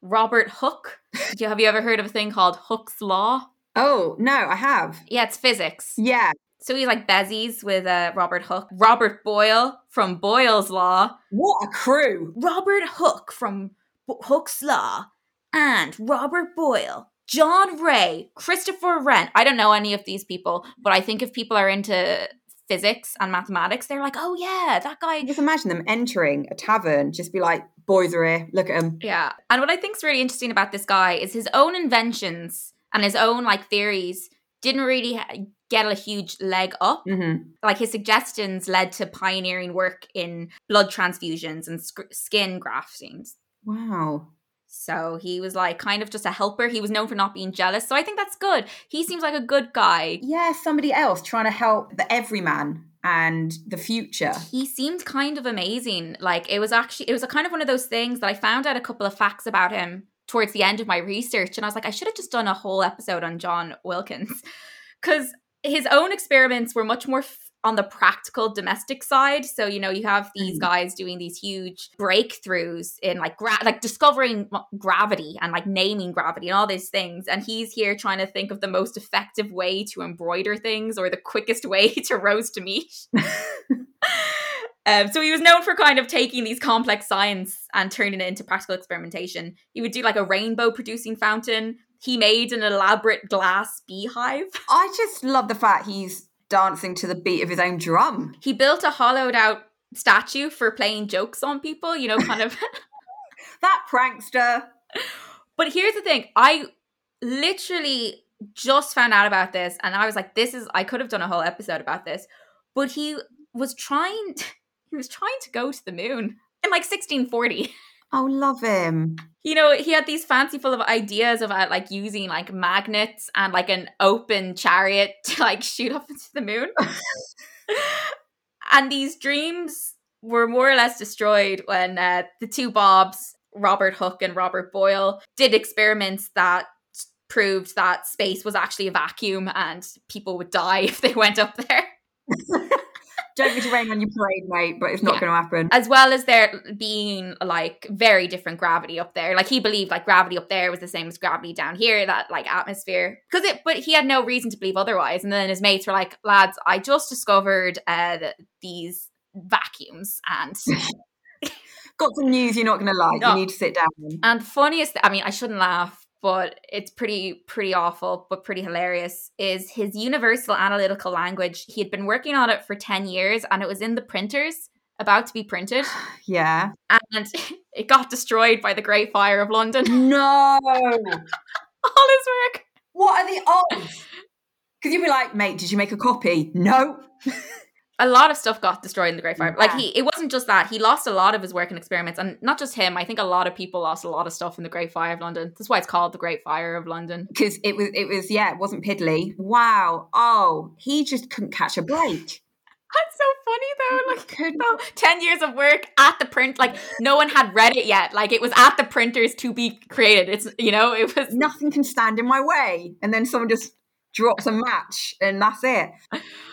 Robert Hooke. Have you ever heard of a thing called Hooke's Law? Oh, no, I have. Yeah, it's physics. Yeah. So he's like bezies with Robert Hooke. Robert Boyle from Boyle's Law. What a crew. Robert Hooke from Hooke's Law. And Robert Boyle, John Ray, Christopher Wren. I don't know any of these people, but I think if people are into physics and mathematics, they're like, oh yeah, that guy. Just imagine them entering a tavern, just be like, boys are here, look at him. Yeah. And what I think is really interesting about this guy is his own inventions and his own theories didn't really get a huge leg up. Like his suggestions led to pioneering work in blood transfusions and skin graftings. Wow. So he was kind of just a helper. He was known for not being jealous. So I think that's good. He seems like a good guy. Yeah, somebody else trying to help the everyman and the future. He seemed kind of amazing. It was kind of one of those things that I found out a couple of facts about him towards the end of my research. And I was like, I should have just done a whole episode on John Wilkins. Because his own experiments were much more on the practical domestic side. So, you have these guys doing these huge breakthroughs in discovering gravity and naming gravity and all these things. And he's here trying to think of the most effective way to embroider things or the quickest way to roast meat. So he was known for kind of taking these complex science and turning it into practical experimentation. He would do a rainbow producing fountain. He made an elaborate glass beehive. I just love the fact he's dancing to the beat of his own drum. He built a hollowed out statue for playing jokes on people, kind of That prankster. But here's the thing. I literally just found out about this and I was like, I could have done a whole episode about this. But he was trying to go to the moon in like 1640. Oh, love him. You know, he had these fanciful of ideas about like using like magnets and like an open chariot to like shoot up into the moon. And these dreams were more or less destroyed when the two Bobs, Robert Hooke and Robert Boyle, did experiments that proved that space was actually a vacuum and people would die if they went up there. Don't get to rain on your parade, mate, but it's not going to happen. As well as there being like very different gravity up there. Like he believed like gravity up there was the same as gravity down here, that like atmosphere. But he had no reason to believe otherwise. And then his mates were like, lads, I just discovered these vacuums and... Got some news you're not going to like. No. You need to sit down. And funniest, I mean, I shouldn't laugh, but it's pretty awful, but pretty hilarious, is his universal analytical language. He had been working on it for 10 years and it was in the printers, about to be printed. Yeah. And it got destroyed by the Great Fire of London. No! All his work. What are the odds? Because you'd be like, mate, did you make a copy? No. A lot of stuff got destroyed in the Great Fire. Like it wasn't just that. He lost a lot of his work and experiments, and not just him. I think a lot of people lost a lot of stuff in the Great Fire of London. That's why it's called the Great Fire of London. Because it wasn't piddly. Wow. Oh, he just couldn't catch a break. That's so funny though. Like, oh, 10 years of work at the print. Like no one had read it yet. Like it was at the printers to be created. It's it was nothing can stand in my way. And then someone just drops a match, and that's it.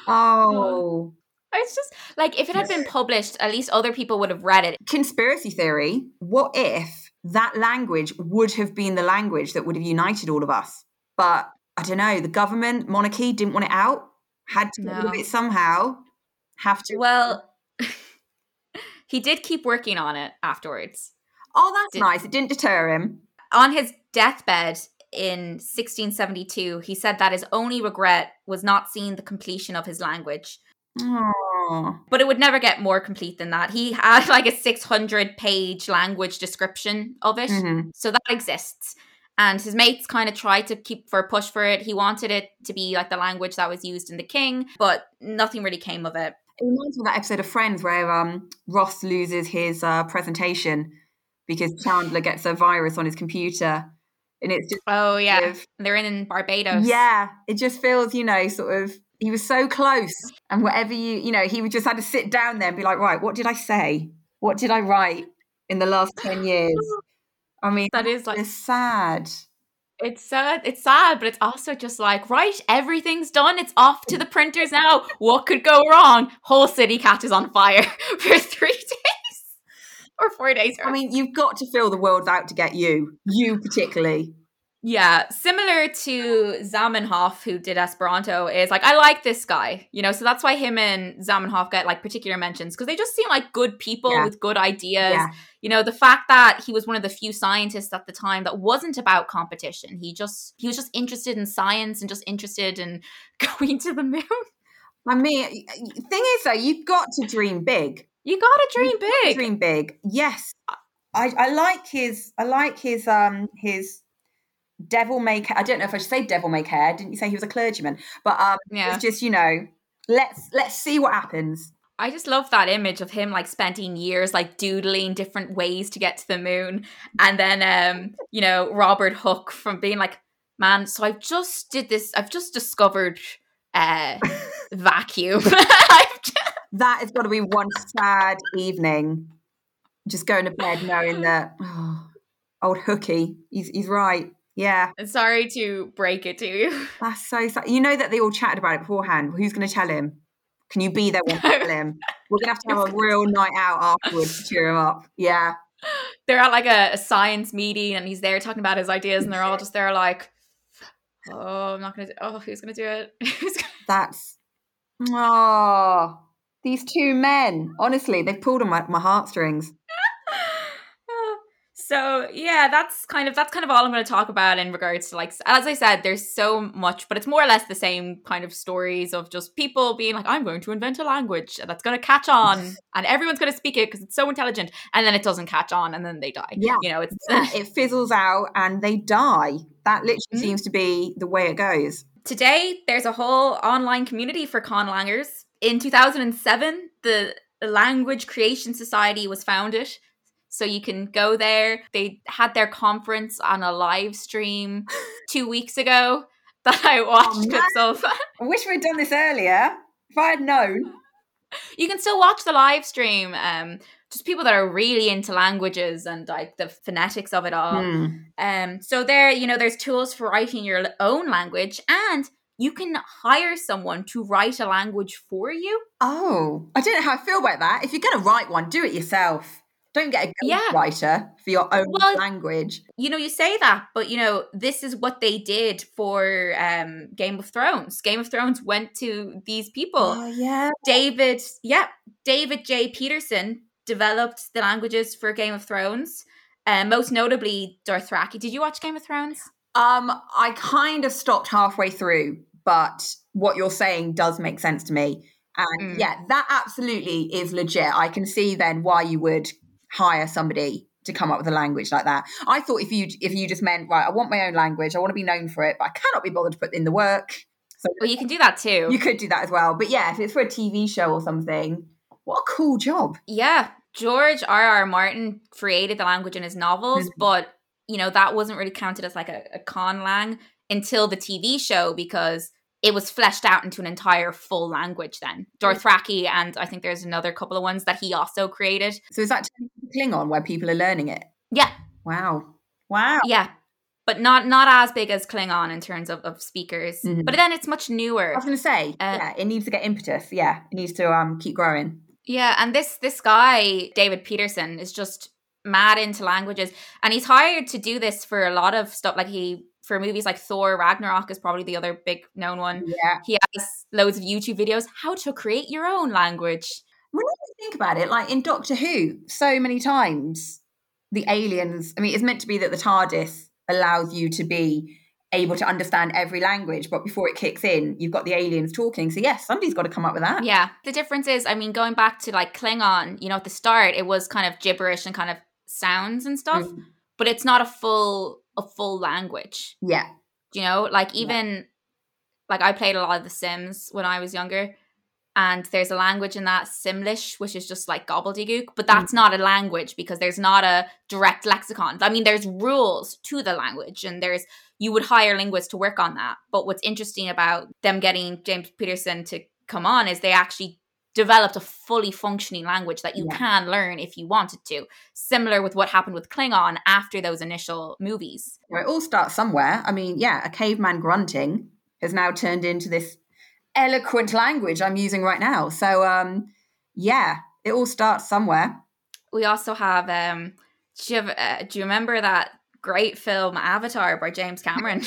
Oh. It's just like if it had been published, at least other people would have read it. Conspiracy theory. What if that language would have been the language that would have united all of us? But I don't know. The government, monarchy didn't want it out. Had to move it somehow. Have to. Well, he did keep working on it afterwards. Oh, that's nice. It didn't deter him. On his deathbed in 1672, he said that his only regret was not seeing the completion of his language. Aww. But it would never get more complete than that. He had like a 600-page language description of it. Mm-hmm. So that exists. And his mates kind of tried to keep for a push for it. He wanted it to be like the language that was used in The King, but nothing really came of it. It reminds me of that episode of Friends where Ross loses his presentation because Chandler gets a virus on his computer. And it's just... Oh, yeah. They're in Barbados. Yeah. It just feels, sort of... He was so close, and whatever he would just had to sit down there and be like, right, what did I say? What did I write in the last 10 years? I mean, that is like... It's sad. It's sad, but it's also just like, right, everything's done. It's off to the printers now. What could go wrong? Whole city catches on fire for 3 days or 4 days. I mean, you've got to feel the world's out to get you, you particularly. Yeah, similar to Zamenhof, who did Esperanto, is like, I like this guy, so that's why him and Zamenhof get like particular mentions, because they just seem like good people with good ideas. Yeah. The fact that he was one of the few scientists at the time that wasn't about competition. He was just interested in science and just interested in going to the moon. I mean, thing is though, you've got to dream big. You got to dream big. Dream big. Yes. I like his devil may care. I don't know if I should say devil may care. Didn't you say he was a clergyman? But it's just, let's see what happens. I just love that image of him like spending years like doodling different ways to get to the moon. And then, Robert Hooke from being like, man, so I've just discovered vacuum. That has got to be one sad evening. Just going to bed knowing that old Hookie, he's right. Yeah. Sorry to break it to you. That's so sad. You know that they all chatted about it beforehand. Who's going to tell him? Can you be there when you tell him? We're going to have a real night out afterwards to cheer him up. Yeah. They're at like a science meeting and he's there talking about his ideas and they're all just there like, oh, I'm not going to do it. Oh, who's going to do it? These two men. Honestly, they've pulled on my heartstrings. So yeah, that's kind of all I'm going to talk about in regards to, like, as I said, there's so much, but it's more or less the same kind of stories of just people being like, I'm going to invent a language that's going to catch on and everyone's going to speak it because it's so intelligent, and then it doesn't catch on and then they die. Yeah, you know, it's it fizzles out and they die. That literally seems to be the way it goes. Today, there's a whole online community for conlangers. In 2007, the Language Creation Society was founded. So you can go there. They had their conference on a live stream 2 weeks ago that I watched clips of. I wish we'd done this earlier. If I had known. You can still watch the live stream. Just people that are really into languages and like the phonetics of it all. So there, you know, there's tools for writing your own language, and you can hire someone to write a language for you. Oh, I don't know how I feel about that. If you're going to write one, do it yourself. Don't get a ghostwriter for your own language. You know, you say that, but, you know, this is what they did for Game of Thrones. Game of Thrones went to these people. Oh, yeah. David J. Peterson developed the languages for Game of Thrones, most notably Dothraki. Did you watch Game of Thrones? I kind of stopped halfway through, but what you're saying does make sense to me. And yeah, that absolutely is legit. I can see then why you would hire somebody to come up with a language like that. I thought if you just meant, right, I want my own language, I want to be known for it, but I cannot be bothered to put in the work. So, well, you can do that too. You could do that as well. But yeah, if it's for a TV show or something, what a cool job. Yeah. George R.R. Martin created the language in his novels, but, you know, that wasn't really counted as like a conlang until the TV show, because it was fleshed out into an entire full language then. Dothraki, and I think there's another couple of ones that he also created. So is that Klingon where people are learning it? Yeah. Wow. Yeah. But not as big as Klingon in terms of speakers. But then it's much newer. I was going to say, yeah, it needs to get impetus. Yeah, it needs to keep growing. Yeah, and this guy, David Peterson, is just mad into languages. And he's hired to do this for a lot of stuff. Like for movies like Thor Ragnarok is probably the other big known one. Yeah. He has loads of YouTube videos, how to create your own language. When you think about it, like in Doctor Who, so many times the aliens, I mean, it's meant to be that the TARDIS allows you to be able to understand every language, but before it kicks in, you've got the aliens talking. So yes, somebody's got to come up with that. Yeah. The difference is, I mean, going back to like Klingon, you know, at the start, it was kind of gibberish and kind of sounds and stuff, but it's not a full language. Yeah. You know, like even like I played a lot of The Sims when I was younger, and there's a language in that, Simlish, which is just like gobbledygook, but that's not a language because there's not a direct lexicon. I mean, there's rules to the language, and you would hire linguists to work on that. But what's interesting about them getting James Peterson to come on is they actually developed a fully functioning language that you can learn if you wanted to. Similar with what happened with Klingon after those initial movies. Well, it all starts somewhere. I mean, yeah, a caveman grunting has now turned into this eloquent language I'm using right now. So, yeah, it all starts somewhere. We also have, do you remember that great film Avatar by James Cameron?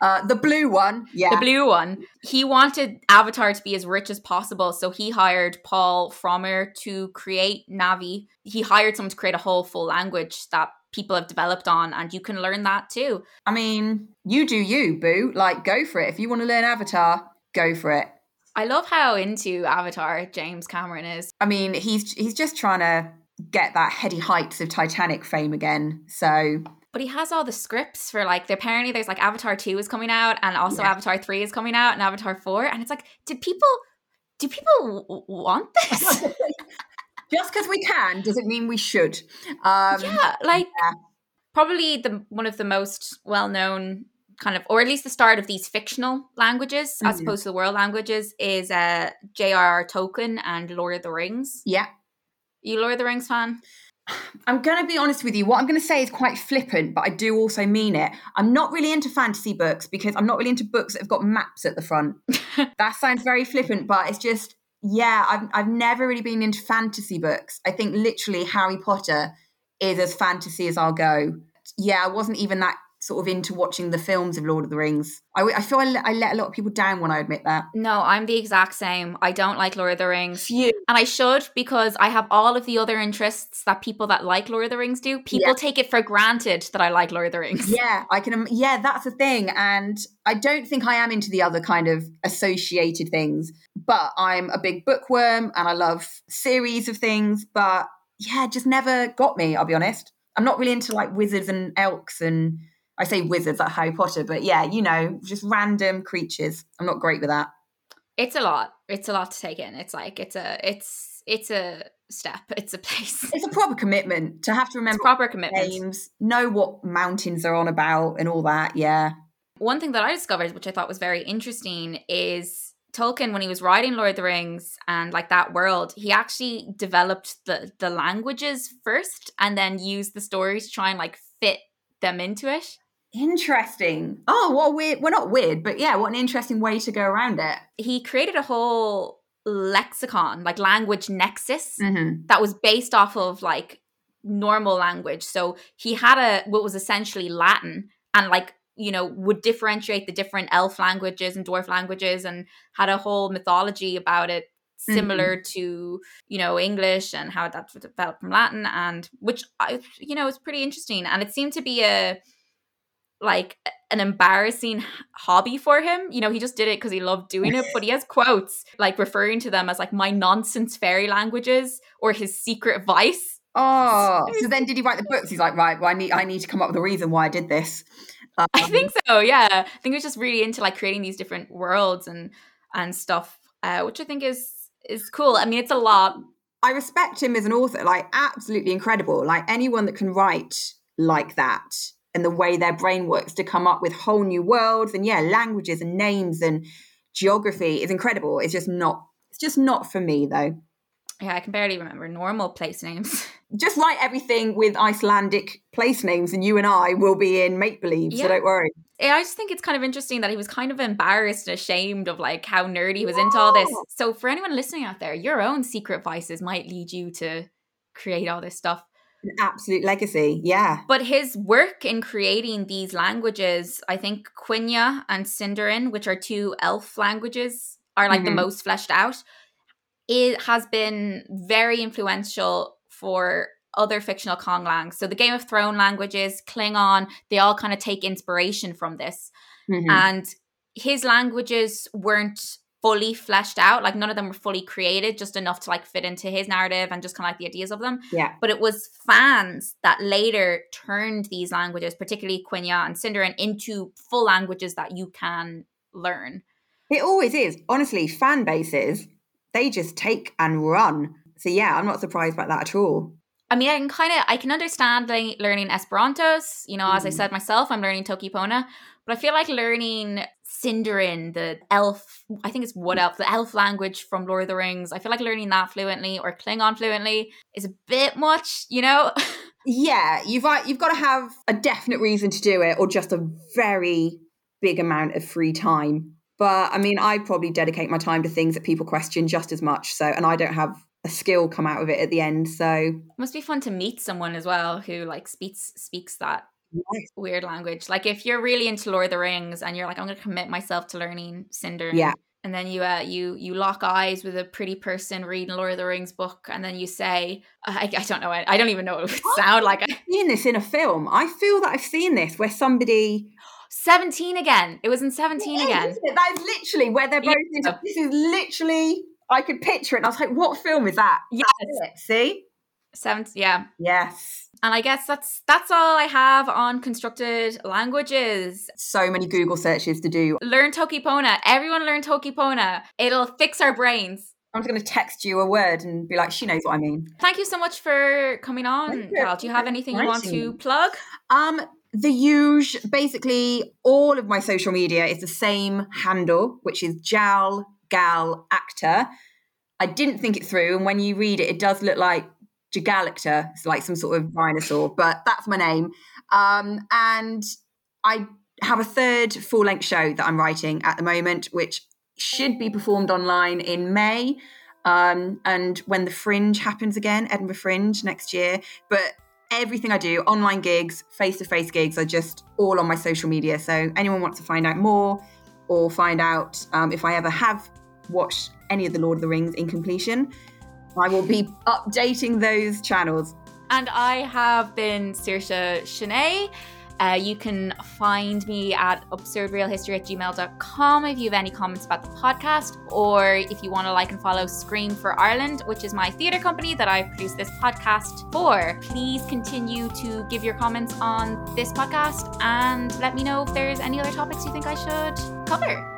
The blue one. Yeah. The blue one. He wanted Avatar to be as rich as possible, so he hired Paul Frommer to create Na'vi. He hired someone to create a whole full language that people have developed on, and you can learn that too. I mean, you do you, boo. Like, go for it. If you want to learn Avatar, go for it. I love how into Avatar James Cameron is. I mean, he's just trying to get that heady heights of Titanic fame again, so... But he has all the scripts for, like, apparently there's, like, Avatar 2 is coming out, and also Avatar 3 is coming out, and Avatar 4. And it's like, do people want this? Just because we can doesn't mean we should. Probably one of the most well-known kind of, or at least the start of these fictional languages, as opposed to the world languages, is J.R.R. Tolkien and Lord of the Rings. Yeah. You Lord of the Rings fan? I'm going to be honest with you. What I'm going to say is quite flippant, but I do also mean it. I'm not really into fantasy books because I'm not really into books that have got maps at the front. That sounds very flippant, but it's just, yeah, I've never really been into fantasy books. I think literally Harry Potter is as fantasy as I'll go. Yeah, I wasn't even that sort of into watching the films of Lord of the Rings. I feel I let a lot of people down when I admit that. No, I'm the exact same. I don't like Lord of the Rings. Phew. And I should, because I have all of the other interests that people that like Lord of the Rings do. People take it for granted that I like Lord of the Rings. Yeah, I can. Yeah, that's the thing. And I don't think I am into the other kind of associated things, but I'm a big bookworm and I love series of things. But yeah, it just never got me, I'll be honest. I'm not really into like wizards and elks and... I say wizards like Harry Potter, but yeah, you know, just random creatures. I'm not great with that. It's a lot. It's a lot to take in. It's like, it's a step. It's a place. It's a proper commitment to have to remember names, know what mountains they're on about and all that. Yeah. One thing that I discovered, which I thought was very interesting, is Tolkien, when he was writing Lord of the Rings and like that world, he actually developed the languages first and then used the stories to try and like fit them into it. Interesting. Oh, what a weird, well, not weird, but yeah, what an interesting way to go around it. He created a whole lexicon, like language nexus, that was based off of like normal language. So he had what was essentially Latin and like, you know, would differentiate the different elf languages and dwarf languages and had a whole mythology about it, similar to, you know, English and how that developed from Latin, and which, you know, is pretty interesting. And it seemed to be an embarrassing hobby for him. You know, he just did it because he loved doing it, but he has quotes like referring to them as like my nonsense fairy languages or his secret vice. Oh, so then did he write the books? He's like, right, well, I need to come up with a reason why I did this. I think so, yeah. I think he was just really into like creating these different worlds and stuff, which I think is cool. I mean, it's a lot. I respect him as an author, like absolutely incredible. Like anyone that can write like that and the way their brain works to come up with whole new worlds and languages and names and geography is incredible. It's just not for me though. Yeah, I can barely remember normal place names. Just write everything with Icelandic place names and you and I will be in make-believe, so don't worry. Yeah, I just think it's kind of interesting that he was kind of embarrassed and ashamed of like how nerdy he was into all this. So for anyone listening out there, your own secret vices might lead you to create all this stuff. An absolute legacy, yeah. But his work in creating these languages, I think Quenya and Sindarin, which are two elf languages, are like the most fleshed out. It has been very influential for other fictional Konglangs. So the Game of Thrones languages, Klingon, they all kind of take inspiration from this. And his languages weren't fully fleshed out. Like none of them were fully created, just enough to like fit into his narrative and just kind of like the ideas of them. Yeah. But it was fans that later turned these languages, particularly Quenya and Sindarin, into full languages that you can learn. It always is. Honestly, fan bases... they just take and run. So yeah, I'm not surprised by that at all. I mean, I can understand learning Esperantos, you know, as I said myself, I'm learning Toki Pona, but I feel like learning Sindarin, the elf, I think it's wood elf, the elf language from Lord of the Rings. I feel like learning that fluently or Klingon fluently is a bit much, you know? Yeah, you've got to have a definite reason to do it or just a very big amount of free time. But I mean, I probably dedicate my time to things that people question just as much. So, and I don't have a skill come out of it at the end. So, must be fun to meet someone as well who like speaks that weird language. Like, if you're really into Lord of the Rings and you're like, I'm going to commit myself to learning Sindarin, and then you lock eyes with a pretty person reading Lord of the Rings book, and then you say, I don't know, I don't even know what it would sound like. I've seen this in a film. I feel that I've seen this where somebody. 17 again. It was in 17 again. Isn't it? That is literally where they're both into. This is literally, I could picture it. And I was like, what film is that? Yes. See? 17, yeah. Yes. And I guess that's all I have on constructed languages. So many Google searches to do. Learn Toki Pona. Everyone learn Toki Pona. It'll fix our brains. I'm just going to text you a word and be like, she knows what I mean. Thank you so much for coming on, Val. Do you have anything you want to plug? The usual, basically all of my social media is the same handle, which is jalgalactor. I didn't think it through, and when you read it, it does look like jalgalactor. It's like some sort of dinosaur, but that's my name. And I have a third full-length show that I'm writing at the moment, which should be performed online in May, and when the Fringe happens again, Edinburgh Fringe next year. But everything I do, online gigs, face-to-face gigs, are just all on my social media. So anyone wants to find out more or find out if I ever have watched any of the Lord of the Rings in completion, I will be updating those channels. And I have been Saoirse Shanae. You can find me at absurdrealhistory@gmail.com if you have any comments about the podcast, or if you want to like and follow Scream for Ireland, which is my theatre company that I produce this podcast for. Please continue to give your comments on this podcast and let me know if there's any other topics you think I should cover.